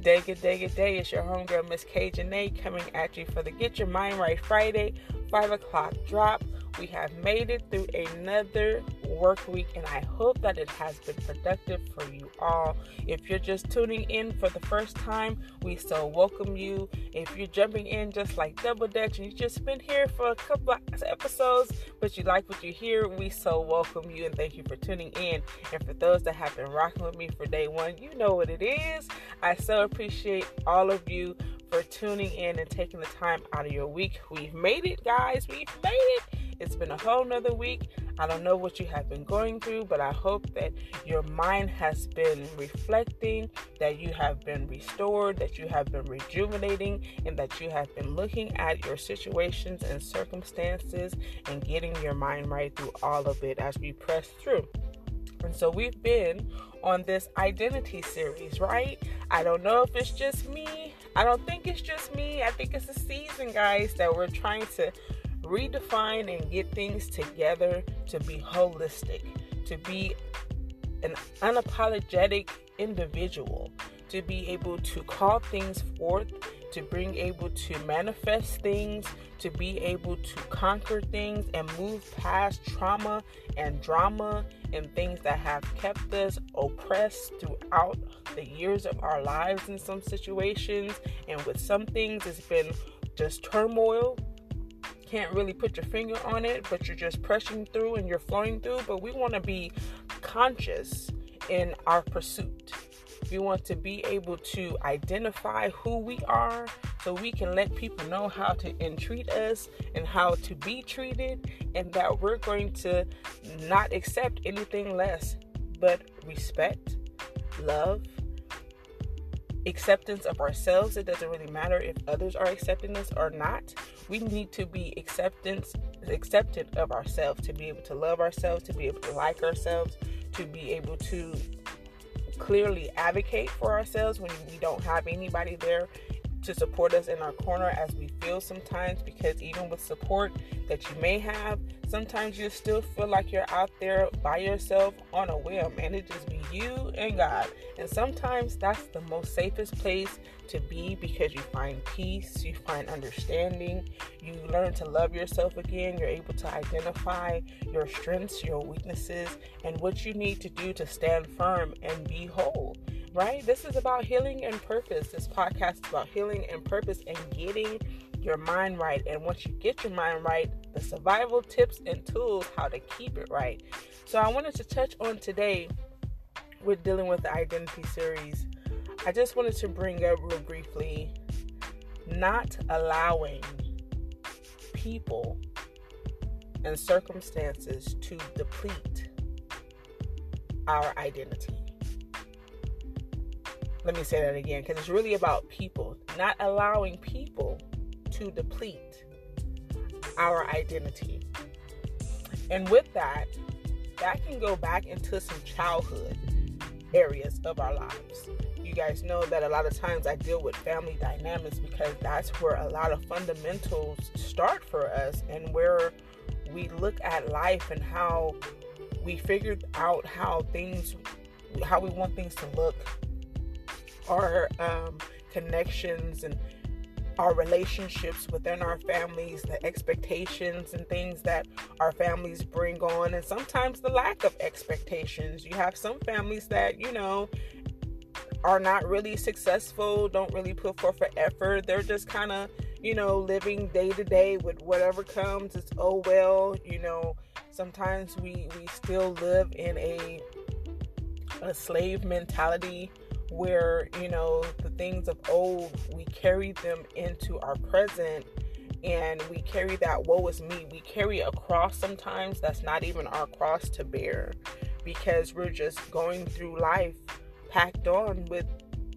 Good day, good day, good day. It's your homegirl, Miss KJanae, coming at you for the Get Your Mind Right Friday, 5 o'clock drop. We have made it through another work week, and I hope that it has been productive for you all. If you're just tuning in for the first time, we so welcome you. If you're jumping in just like Double Dutch and you've just been here for a couple of episodes, but you like what you hear, we so welcome you and thank you for tuning in. And for those that have been rocking with me for day one, you know what it is. I so appreciate all of you for tuning in and taking the time out of your week. We've made it, guys. We've made it. It's been a whole nother week. I don't know what you have been going through, but I hope that your mind has been reflecting, that you have been restored, that you have been rejuvenating, and that you have been looking at your situations and circumstances and getting your mind right through all of it as we press through. And so we've been on this identity series, right? I don't know if it's just me. I don't think it's just me. I think it's a season, guys, that we're trying to redefine and get things together to be holistic, to be an unapologetic individual, to be able to call things forth, to being able to manifest things, to be able to conquer things and move past trauma and drama and things that have kept us oppressed throughout the years of our lives in some situations. And with some things, it's been just turmoil. Can't really put your finger on it, but you're just pressing through and you're flowing through. But we want to be conscious in our pursuit. We want to be able to identify who we are so we can let people know how to entreat us and how to be treated, and that we're going to not accept anything less but respect, love, acceptance of ourselves. It doesn't really matter if others are accepting us or not. We need to be accepted of ourselves, to be able to love ourselves, to be able to like ourselves, to be able to clearly advocate for ourselves when we don't have anybody there to support us in our corner as we feel sometimes, because even with support that you may have, sometimes you still feel like you're out there by yourself on a whim, and it just be you and God. And sometimes that's the most safest place to be, because you find peace, you find understanding, you learn to love yourself again, you're able to identify your strengths, your weaknesses, and what you need to do to stand firm and be whole. Right? This is about healing and purpose. This podcast is about healing and purpose and getting your mind right. And once you get your mind right, the survival tips and tools how to keep it right. So I wanted to touch on today, we're dealing with the identity series. I just wanted to bring up real briefly, not allowing people and circumstances to deplete our identity. Let me say that again, because it's really about people. Not allowing people to deplete our identity. And with that, that can go back into some childhood areas of our lives. You guys know that a lot of times I deal with family dynamics, because that's where a lot of fundamentals start for us, and where we look at life and how we figure out how we want things to look. Our connections and our relationships within our families, the expectations and things that our families bring on, and sometimes the lack of expectations. You have some families that, are not really successful, don't really put forth an effort. They're just kind of, living day to day with whatever comes. It's, oh, well, sometimes we still live in a slave mentality, where, the things of old, we carry them into our present, and we carry that woe is me. We carry a cross sometimes that's not even our cross to bear, because we're just going through life packed on with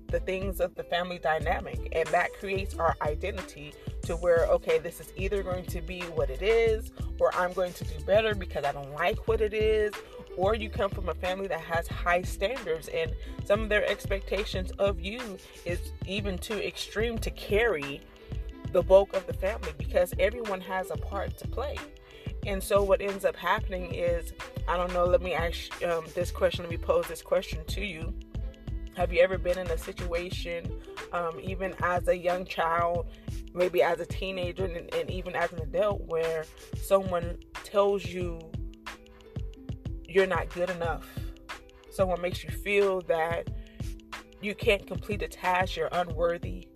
the things of the family dynamic, and that creates our identity to where, okay, this is either going to be what it is, or I'm going to do better because I don't like what it is. Or you come from a family that has high standards, and some of their expectations of you is even too extreme to carry the bulk of the family, because everyone has a part to play. And so what ends up happening is, I don't know, let me ask this question. Let me pose this question to you. Have you ever been in a situation even as a young child, maybe as a teenager, and even as an adult, where someone tells you you're not good enough. Someone makes you feel that you can't complete a task, you're unworthy,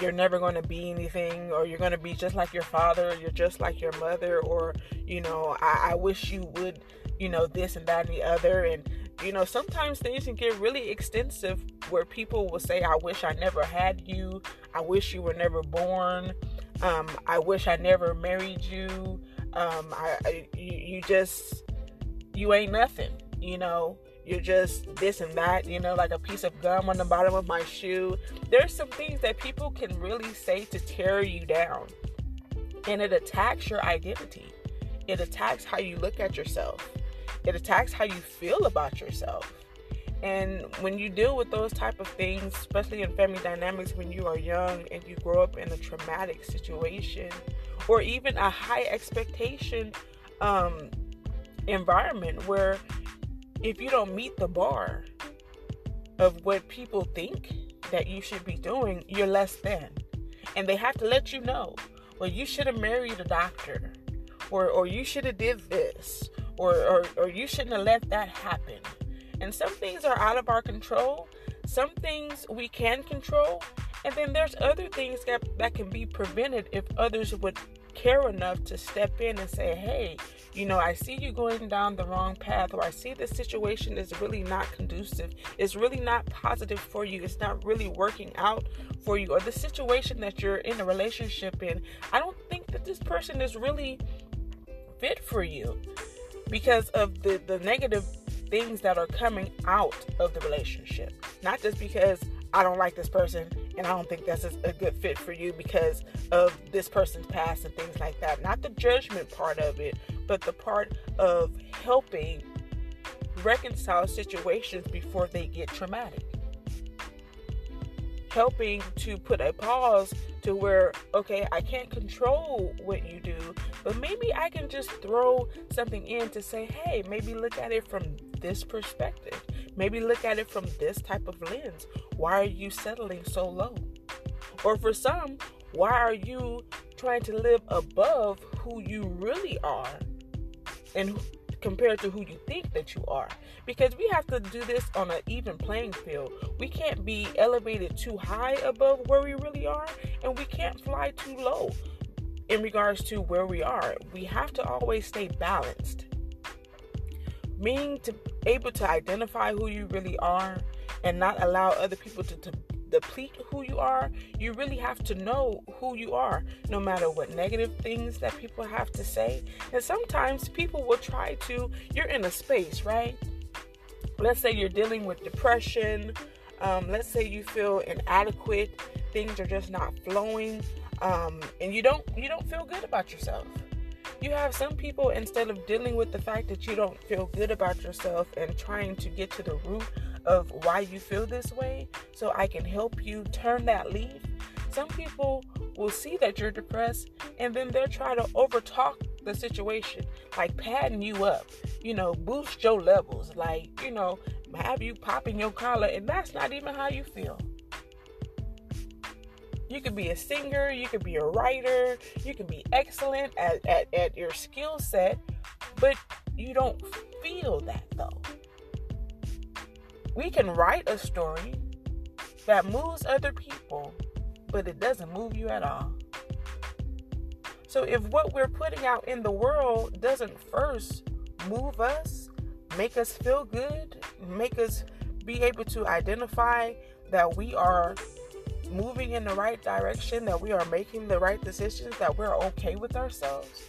you're never going to be anything, or you're going to be just like your father, you're just like your mother, or, you know, I wish you would, you know, this and that and the other. And, you know, sometimes things can get really extensive where people will say, I wish I never had you. I wish you were never born. I wish I never married you. You ain't nothing, you know, you're just this and that, you know, like a piece of gum on the bottom of my shoe. There's some things that people can really say to tear you down, and it attacks your identity. It attacks how you look at yourself. It attacks how you feel about yourself. And when you deal with those type of things, especially in family dynamics, when you are young and you grow up in a traumatic situation, or even a high expectation environment, where if you don't meet the bar of what people think that you should be doing, you're less than. And they have to let you know, well, you should have married a doctor, or you should have did this, or you shouldn't have let that happen. And some things are out of our control. Some things we can control. And then there's other things that can be prevented if others would care enough to step in and say, hey, you know, I see you going down the wrong path, or I see this situation is really not conducive. It's really not positive for you. It's not really working out for you. Or the situation that you're in a relationship in, I don't think that this person is really fit for you because of the negative things that are coming out of the relationship. Not just because I don't like this person and I don't think that's a good fit for you because of this person's past and things like that. Not the judgment part of it, but the part of helping reconcile situations before they get traumatic. Helping to put a pause to where, okay, I can't control what you do, but maybe I can just throw something in to say, hey, maybe look at it from this perspective. Maybe look at it from this type of lens. Why are you settling so low? Or for some, why are you trying to live above who you really are and compared to who you think that you are? Because we have to do this on an even playing field. We can't be elevated too high above where we really are, and we can't fly too low in regards to where we are. We have to always stay balanced. Being able to identify who you really are and not allow other people to deplete who you are. You really have to know who you are, no matter what negative things that people have to say. And sometimes people will try to, you're in a space, right? Let's say you're dealing with depression. Let's say you feel inadequate. Things are just not flowing. And you don't feel good about yourself. You have some people, instead of dealing with the fact that you don't feel good about yourself and trying to get to the root of why you feel this way, so I can help you turn that leaf. Some people will see that you're depressed, and then they'll try to overtalk the situation, like padding you up, you know, boost your levels, like, you know, have you popping your collar, and that's not even how you feel. You could be a singer, you could be a writer, you could be excellent at your skill set, but you don't feel that though. We can write a story that moves other people, but it doesn't move you at all. So if what we're putting out in the world doesn't first move us, make us feel good, make us be able to identify that we are moving in the right direction, that we are making the right decisions, that we're okay with ourselves,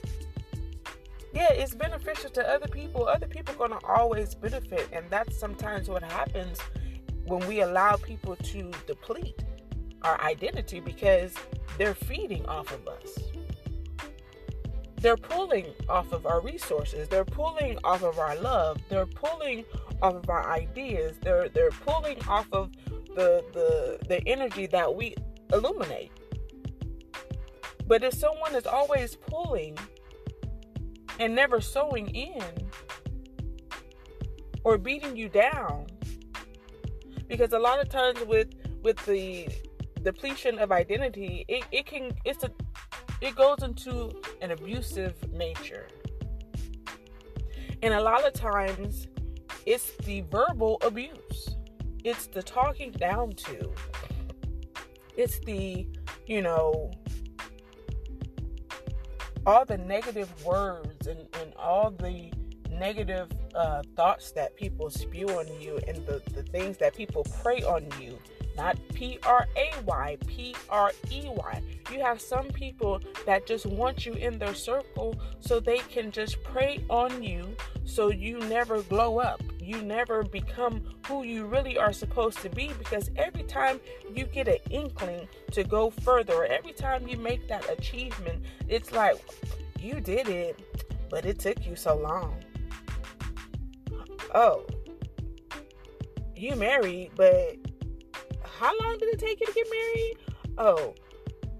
yeah, it's beneficial to other people. Other people are going to always benefit, and that's sometimes what happens when we allow people to deplete our identity, because they're feeding off of us. They're pulling off of our resources. They're pulling off of our love. They're pulling off of our ideas. They're pulling off of the energy that we illuminate. But if someone is always pulling and never sewing in or beating you down, because a lot of times with with the depletion of identity, it goes into an abusive nature. And a lot of times it's the verbal abuse. It's the talking down to. It's the, all the negative words and all the negative thoughts that people spew on you, and the things that people prey on you. Not P-R-A-Y, P-R-E-Y. You have some people that just want you in their circle so they can just prey on you, so you never glow up. You never become who you really are supposed to be, because every time you get an inkling to go further, every time you make that achievement, it's like, you did it, but it took you so long. Oh, you married, but how long did it take you to get married? Oh,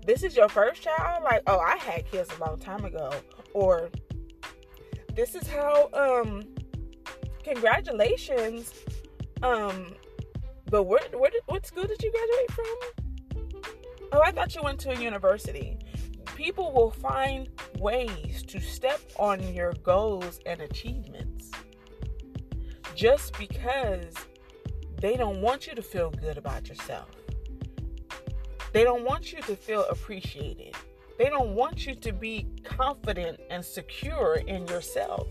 this is your first child? Like, oh, I had kids a long time ago. Or, this is how, congratulations, but what school did you graduate from? Oh, I thought you went to a university. People will find ways to step on your goals and achievements just because they don't want you to feel good about yourself. They don't want you to feel appreciated. They don't want you to be confident and secure in yourself.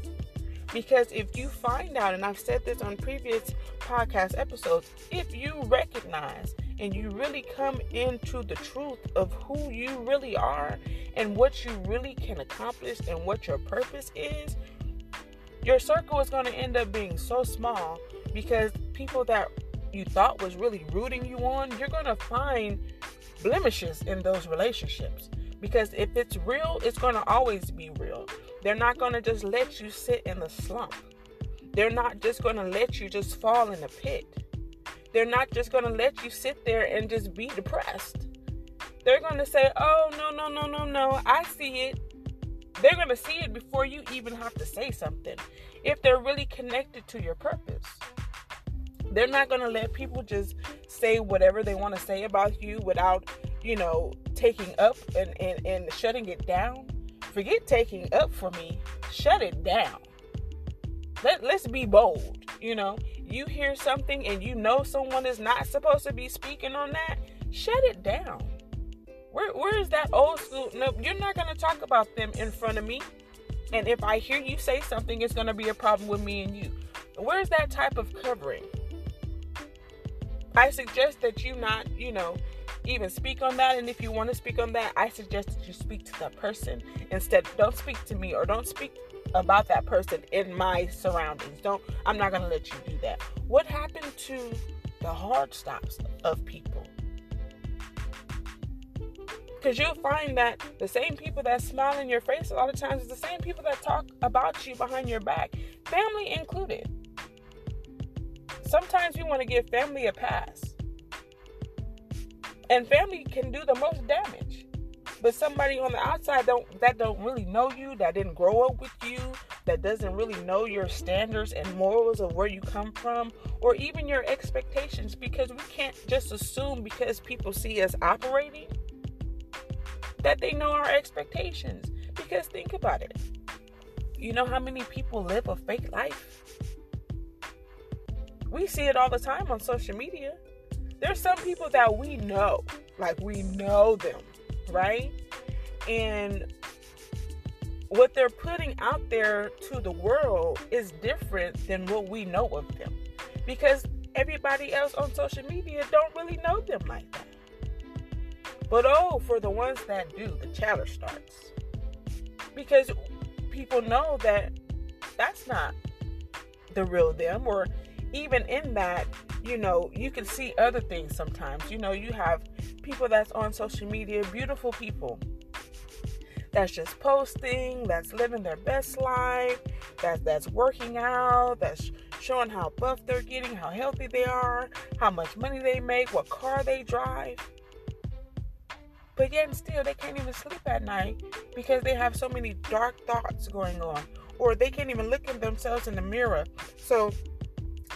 Because if you find out, and I've said this on previous podcast episodes, if you recognize and you really come into the truth of who you really are and what you really can accomplish and what your purpose is, your circle is going to end up being so small, because people that you thought was really rooting you on, you're going to find blemishes in those relationships. Because if it's real, it's going to always be real. They're not going to just let you sit in the slump. They're not just going to let you just fall in a pit. They're not just going to let you sit there and just be depressed. They're going to say, oh, no, I see it. They're going to see it before you even have to say something. If they're really connected to your purpose, they're not going to let people just say whatever they want to say about you without, taking up and shutting it down. Forget taking up for me. Shut it down. Let's be bold. You hear something and you know someone is not supposed to be speaking on that. Shut it down. Where is that old school? No, you're not going to talk about them in front of me. And if I hear you say something, it's going to be a problem with me and you. Where's that type of covering? I suggest that you not, even speak on that. And if you want to speak on that, I suggest that you speak to that person instead. Don't speak to me, or don't speak about that person in my surroundings. I'm not going to let you do that. What happened to the hard stops of people? Because you'll find that the same people that smile in your face a lot of times is the same people that talk about you behind your back, family included. Sometimes you want to give family a pass. And family can do the most damage. But somebody on the outside that don't really know you, that didn't grow up with you, that doesn't really know your standards and morals of where you come from, or even your expectations, because we can't just assume because people see us operating that they know our expectations. Because think about it. You know how many people live a fake life? We see it all the time on social media. There's some people that we know, like we know them, right? And what they're putting out there to the world is different than what we know of them, because everybody else on social media don't really know them like that. But oh, for the ones that do, the chatter starts, because people know that that's not the real them. Or even in that, you can see other things sometimes. You have people that's on social media, beautiful people, that's just posting, that's living their best life, that's working out, that's showing how buff they're getting, how healthy they are, how much money they make, what car they drive. But yet and still, they can't even sleep at night because they have so many dark thoughts going on, or they can't even look at themselves in the mirror. So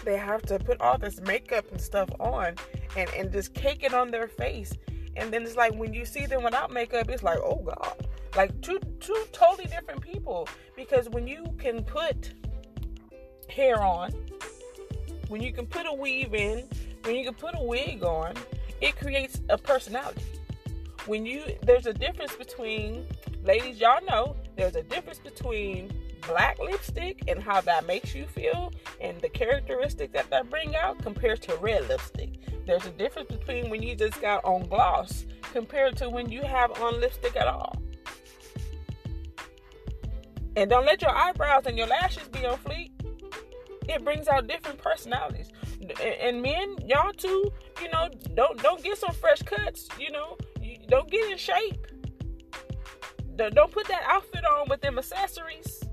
they have to put all this makeup and stuff on and just cake it on their face. And then it's like when you see them without makeup, it's like, oh God, like two totally different people. Because when you can put hair on, when you can put a weave in, when you can put a wig on, it creates a personality. There's a difference between, ladies, y'all know, there's a difference between black lipstick and how that makes you feel and the characteristic that bring out compared to red lipstick. There's a difference between when you just got on gloss compared to when you have on lipstick at all. And don't let your eyebrows and your lashes be on fleek. It brings out different personalities. And men, y'all too, don't get some fresh cuts, don't get in shape. Don't put that outfit on with them accessories.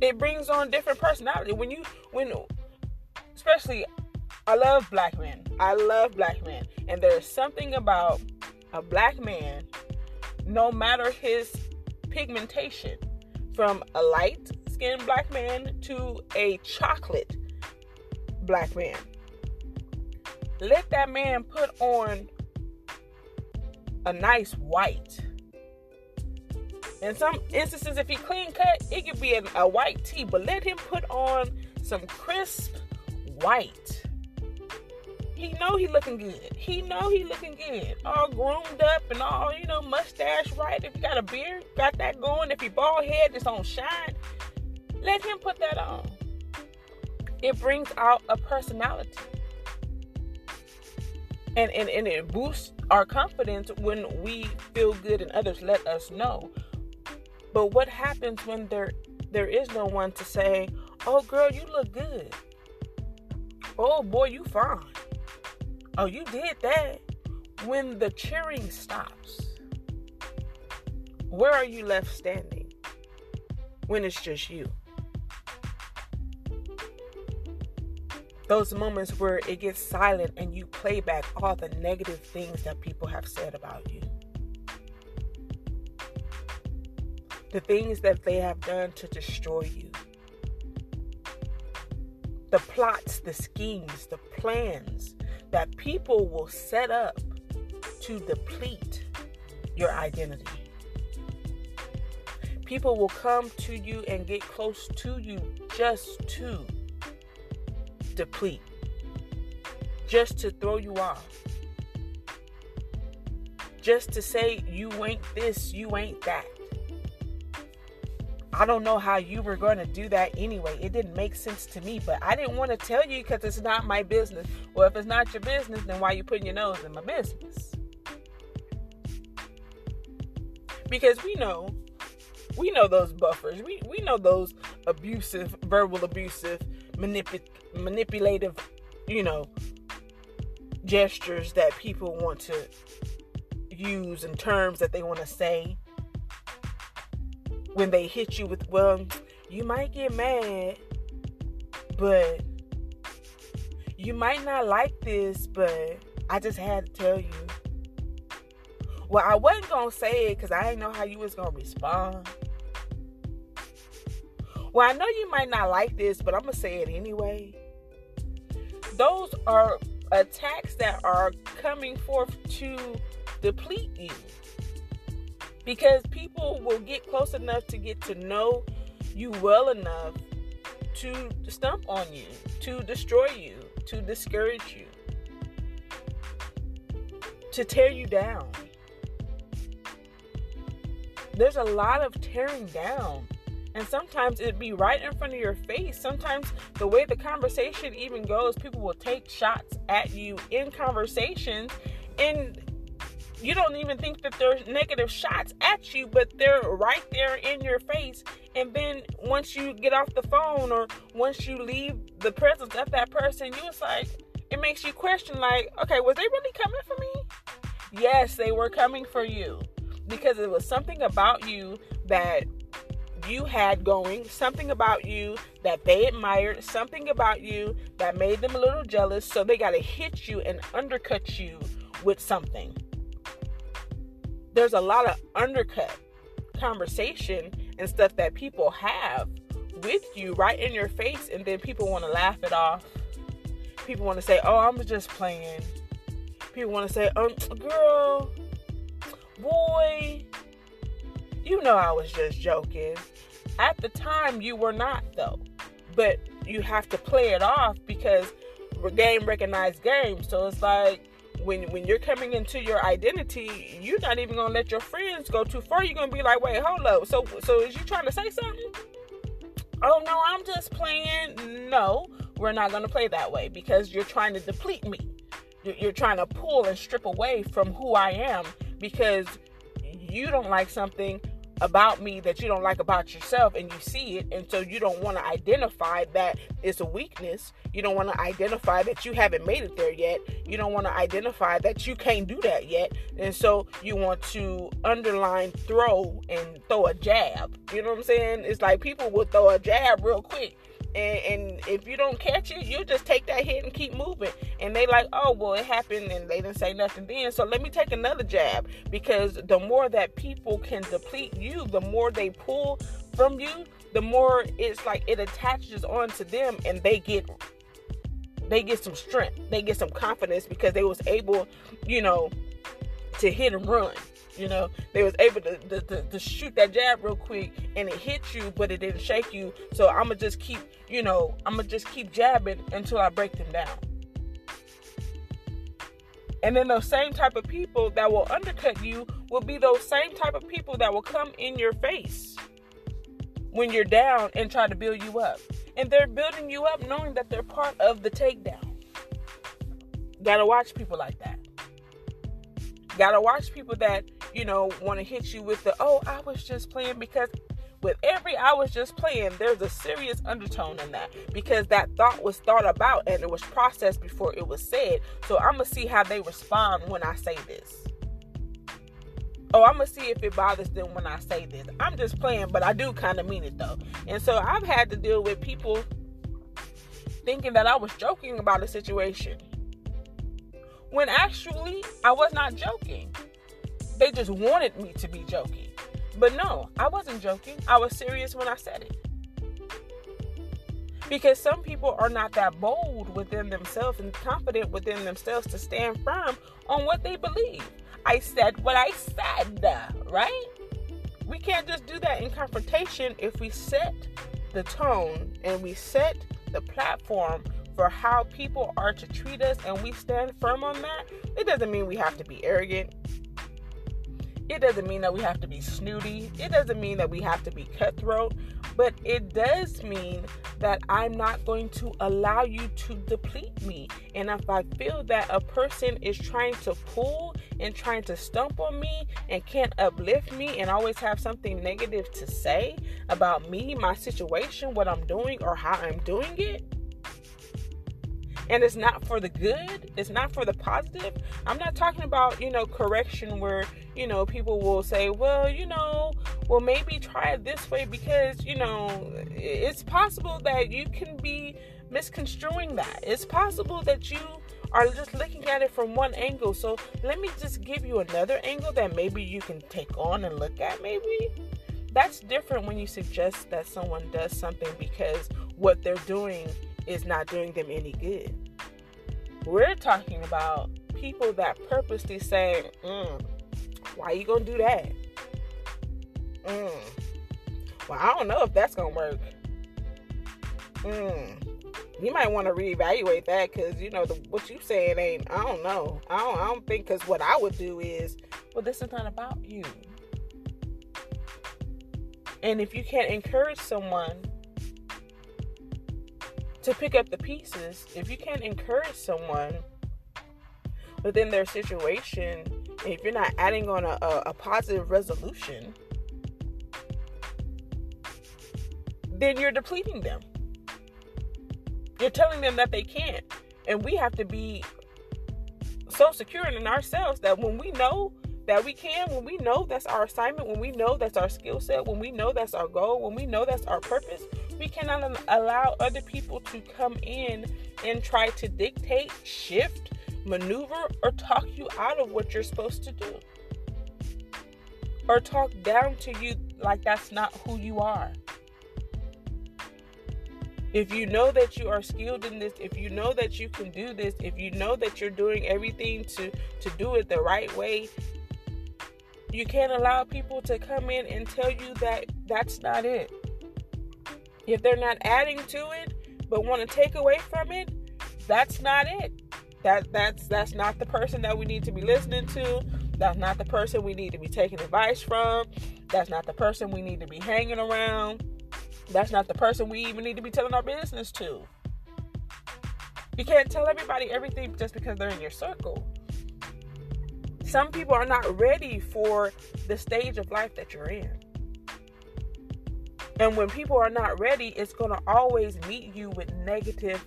It brings on different personality. Especially, I love black men. And there's something about a black man, no matter his pigmentation, from a light skinned black man to a chocolate black man. Let that man put on a nice white. In some instances, if he clean cut, it could be a white tee, but let him put on some crisp white. He know he looking good. All groomed up and all, mustache right. If you got a beard, got that going. If you bald head, it's on shine. Let him put that on. It brings out a personality. And it boosts our confidence when we feel good and others let us know. But what happens when there is no one to say, oh girl, you look good. Oh boy, you fine. Oh, you did that. When the cheering stops, where are you left standing when it's just you? Those moments where it gets silent and you play back all the negative things that people have said about you. The things that they have done to destroy you. The plots, the schemes, the plans that people will set up to deplete your identity. People will come to you and get close to you just to deplete, just to throw you off, just to say you ain't this, you ain't that. I don't know how you were going to do that anyway. It didn't make sense to me, but I didn't want to tell you because it's not my business. Well, if it's not your business, then why are you putting your nose in my business? Because we know those buffers. We know those abusive, verbal abusive, manipulative, gestures that people want to use and terms that they want to say when they hit you with, well, you might get mad, but you might not like this, but I just had to tell you. Well, I wasn't going to say it because I didn't know how you was going to respond. Well, I know you might not like this, but I'm going to say it anyway. Those are attacks that are coming forth to deplete you. Because people will get close enough to get to know you well enough to stump on you, to destroy you, to discourage you, to tear you down. There's a lot of tearing down. And sometimes it'd be right in front of your face. Sometimes the way the conversation even goes, people will take shots at you in conversations, and you don't even think that there's negative shots at you, but they're right there in your face. And then once you get off the phone or once you leave the presence of that person, it makes you question, like, okay, was they really coming for me? Yes, they were coming for you because it was something about you that you had going, something about you that they admired, something about you that made them a little jealous, so they got to hit you and undercut you with something. There's a lot of undercut conversation and stuff that people have with you right in your face, and then people want to laugh it off. People want to say, oh, I'm just playing. People want to say, girl, boy, you know I was just joking. At the time, you were not, though. But you have to play it off because game recognized game. So it's like when you're coming into your identity, you're not even going to let your friends go too far. You're going to be like, wait, hold up. So is you trying to say something? Oh, no, I'm just playing. No, we're not going to play that way because you're trying to deplete me. You're trying to pull and strip away from who I am because you don't like something about me that you don't like about yourself, and you see it, and so you don't want to identify that it's a weakness. You don't want to identify that you haven't made it there yet. You don't want to identify that you can't do that yet, and so you want to underline throw and throw a jab. You know what I'm saying? It's like people will throw a jab real quick, and if you don't catch it, you'll just take that hit and keep moving, and they like, oh, well, it happened, and they didn't say nothing then, so let me take another jab, because the more that people can deplete you, the more they pull from you, the more it's like it attaches onto them, and they get some strength, they get some confidence, because they was able, you know, to hit and run. You know, they was able to shoot that jab real quick, and it hit you, but it didn't shake you. So I'ma just keep jabbing until I break them down. And then those same type of people that will undercut you will be those same type of people that will come in your face when you're down and try to build you up. And they're building you up knowing that they're part of the takedown. Gotta watch people like that. Gotta watch people that, you know, want to hit you with the, oh, I was just playing, because with every I was just playing, there's a serious undertone in that, because that thought was thought about and it was processed before it was said. So I'm going to see how they respond when I say this. Oh, I'm going to see if it bothers them when I say this. I'm just playing, but I do kind of mean it though. And so I've had to deal with people thinking that I was joking about a situation, when actually I was not joking. They just wanted me to be joking. But no, I wasn't joking. I was serious when I said it. Because some people are not that bold within themselves and confident within themselves to stand firm on what they believe. I said what I said, right? We can't just do that in confrontation if we set the tone and we set the platform for how people are to treat us, and we stand firm on that. It doesn't mean we have to be arrogant. It doesn't mean that we have to be snooty. It doesn't mean that we have to be cutthroat. But it does mean that I'm not going to allow you to deplete me. And if I feel that a person is trying to pull and trying to stump on me and can't uplift me and always have something negative to say about me, my situation, what I'm doing, or how I'm doing it, and it's not for the good, it's not for the positive. I'm not talking about, you know, correction where, you know, people will say, well, you know, well, maybe try it this way because, you know, it's possible that you can be misconstruing that. It's possible that you are just looking at it from one angle. So let me just give you another angle that maybe you can take on and look at maybe. That's different when you suggest that someone does something because what they're doing is not doing them any good. We're talking about people that purposely say, why you gonna do that? Well, I don't know if that's gonna work. You might want to reevaluate that, because, you know, what you saying ain't, I don't know. I don't think, because what I would do is, well, this is not about you. And if you can't encourage someone to pick up the pieces, if you can't encourage someone within their situation, if you're not adding on a positive resolution, then you're depleting them. You're telling them that they can't. And we have to be so secure in ourselves that when we know that we can, when we know that's our assignment, when we know that's our skill set, when we know that's our goal, when we know that's our purpose, we cannot allow other people to come in and try to dictate, shift, maneuver, or talk you out of what you're supposed to do. Or talk down to you like that's not who you are. If you know that you are skilled in this, if you know that you can do this, if you know that you're doing everything to do it the right way, you can't allow people to come in and tell you that that's not it. If they're not adding to it, but want to take away from it, that's not it. That's not the person that we need to be listening to. That's not the person we need to be taking advice from. That's not the person we need to be hanging around. That's not the person we even need to be telling our business to. You can't tell everybody everything just because they're in your circle. Some people are not ready for the stage of life that you're in. And when people are not ready, it's going to always meet you with negative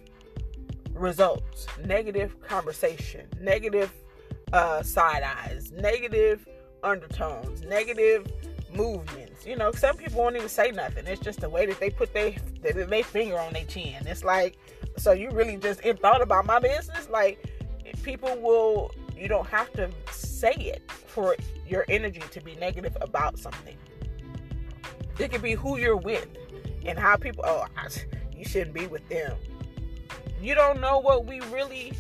results, negative conversation, negative side eyes, negative undertones, negative movements. You know, some people won't even say nothing. It's just the way that they put their finger on their chin. It's like, so you really just in thought about my business? Like, people will, you don't have to say it for your energy to be negative about something. It could be who you're with and how people, you shouldn't be with them. You don't know what we really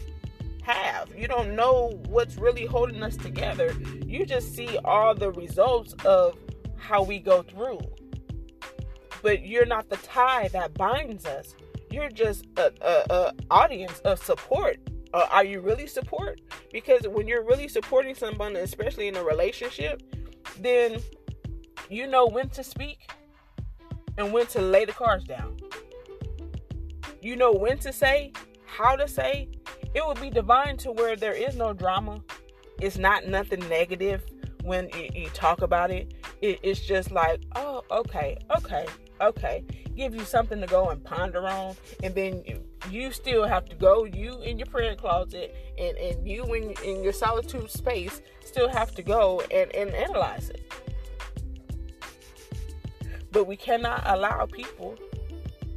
have. You don't know what's really holding us together. You just see all the results of how we go through. But you're not the tie that binds us. You're just an audience of support. Are you really support? Because when you're really supporting someone, especially in a relationship, then you know when to speak and when to lay the cards down. You know when to say, how to say. It would be divine to where there is no drama. It's not nothing negative when you talk about it. It's just like, oh, okay. Give you something to go and ponder on. And then you still have to go, you in your prayer closet and you in your solitude space still have to go and analyze it. But we cannot allow people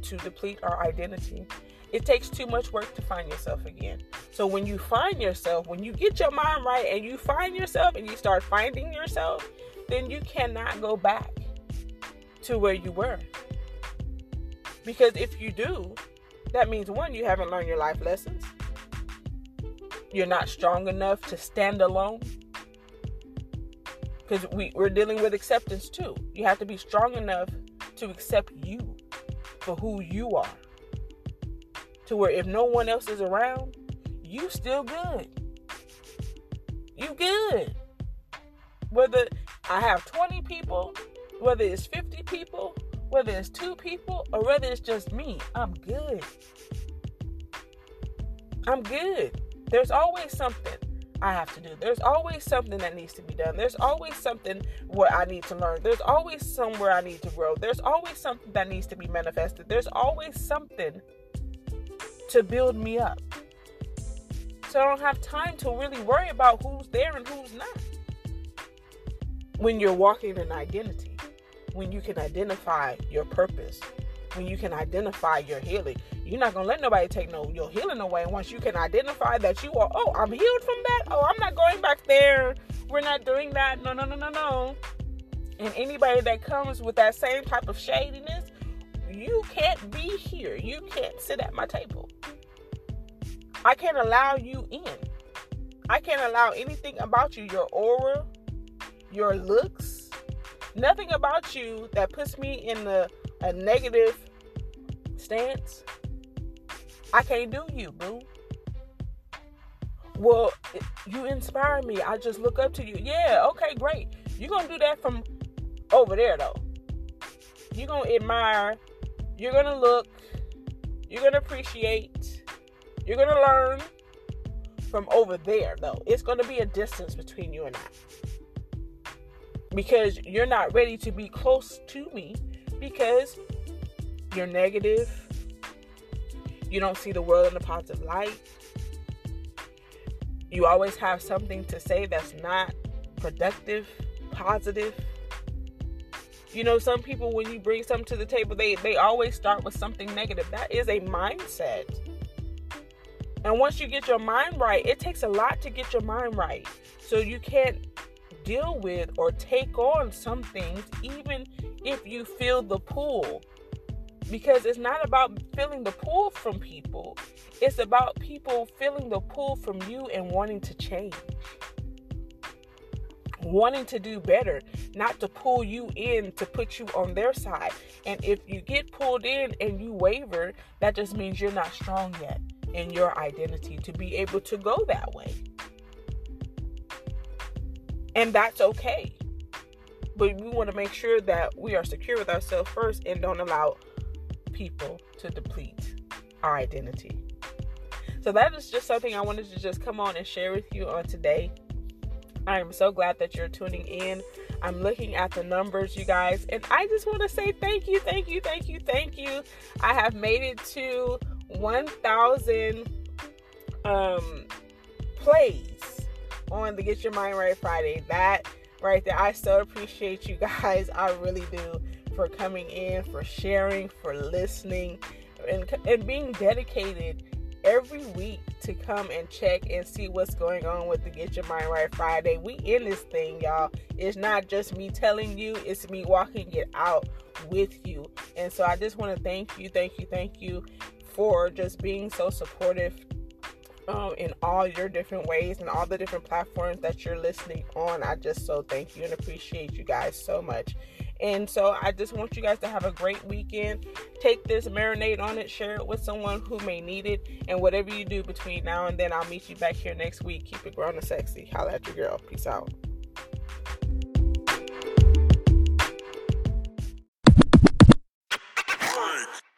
to deplete our identity. It takes too much work to find yourself again. So when you find yourself, when you get your mind right and you find yourself and you start finding yourself, then you cannot go back to where you were. Because if you do, that means, one, you haven't learned your life lessons. You're not strong enough to stand alone. Because we're dealing with acceptance too. You have to be strong enough to accept you for who you are. To where if no one else is around, you still good. You good. Whether I have 20 people, whether it's 50 people, whether it's 2 people, or whether it's just me, I'm good. I'm good. There's always something I have to do. There's always something that needs to be done. There's always something where I need to learn. There's always somewhere I need to grow. There's always something that needs to be manifested. There's always something to build me up. So I don't have time to really worry about who's there and who's not. When you're walking in identity, when you can identify your purpose, when you can identify your healing, you're not going to let nobody take your healing away. Once you can identify that you are, oh, I'm healed from that. Oh, I'm not going back there. We're not doing that. No. And anybody that comes with that same type of shadiness, you can't be here. You can't sit at my table. I can't allow you in. I can't allow anything about you, your aura, your looks, nothing about you that puts me in a negative stance. I can't do you, boo. Well, you inspire me. I just look up to you. Yeah, okay, great. You're going to do that from over there, though. You're going to admire. You're going to look, you're going to appreciate, you're going to learn from over there, though. It's going to be a distance between you and I. Because you're not ready to be close to me because you're negative. You don't see the world in a positive light. You always have something to say that's not productive, positive. You know, some people, when you bring something to the table, they always start with something negative. That is a mindset. And once you get your mind right, it takes a lot to get your mind right. So you can't deal with or take on some things, even if you feel the pull because it's not about feeling the pull from people. It's about people feeling the pull from you and wanting to change, wanting to do better, not to pull you in to put you on their side. And if you get pulled in and you waver, that just means you're not strong yet in your identity to be able to go that way. And that's okay. But we want to make sure that we are secure with ourselves first and don't allow people to deplete our identity. So that is just something I wanted to just come on and share with you on today. I am so glad that you're tuning in. I'm looking at the numbers, you guys, and I just want to say thank you, thank you, thank you, thank you. I have made it to 1,000 plays on the Get Your Mind Right Friday. That right there, I so appreciate you guys. I really do, for coming in, for sharing, for listening, and being dedicated every week to come and check and see what's going on with the Get Your Mind Right Friday. We in this thing, y'all. It's not just me telling you, it's me walking it out with you. And so I just want to thank you for just being so supportive in all your different ways and all the different platforms that you're listening on. I just so thank you and appreciate you guys so much. And so I just want you guys to have a great weekend. Take this, marinate on it, share it with someone who may need it. And whatever you do between now and then, I'll meet you back here next week. Keep it grown and sexy. Holla at your girl. Peace out.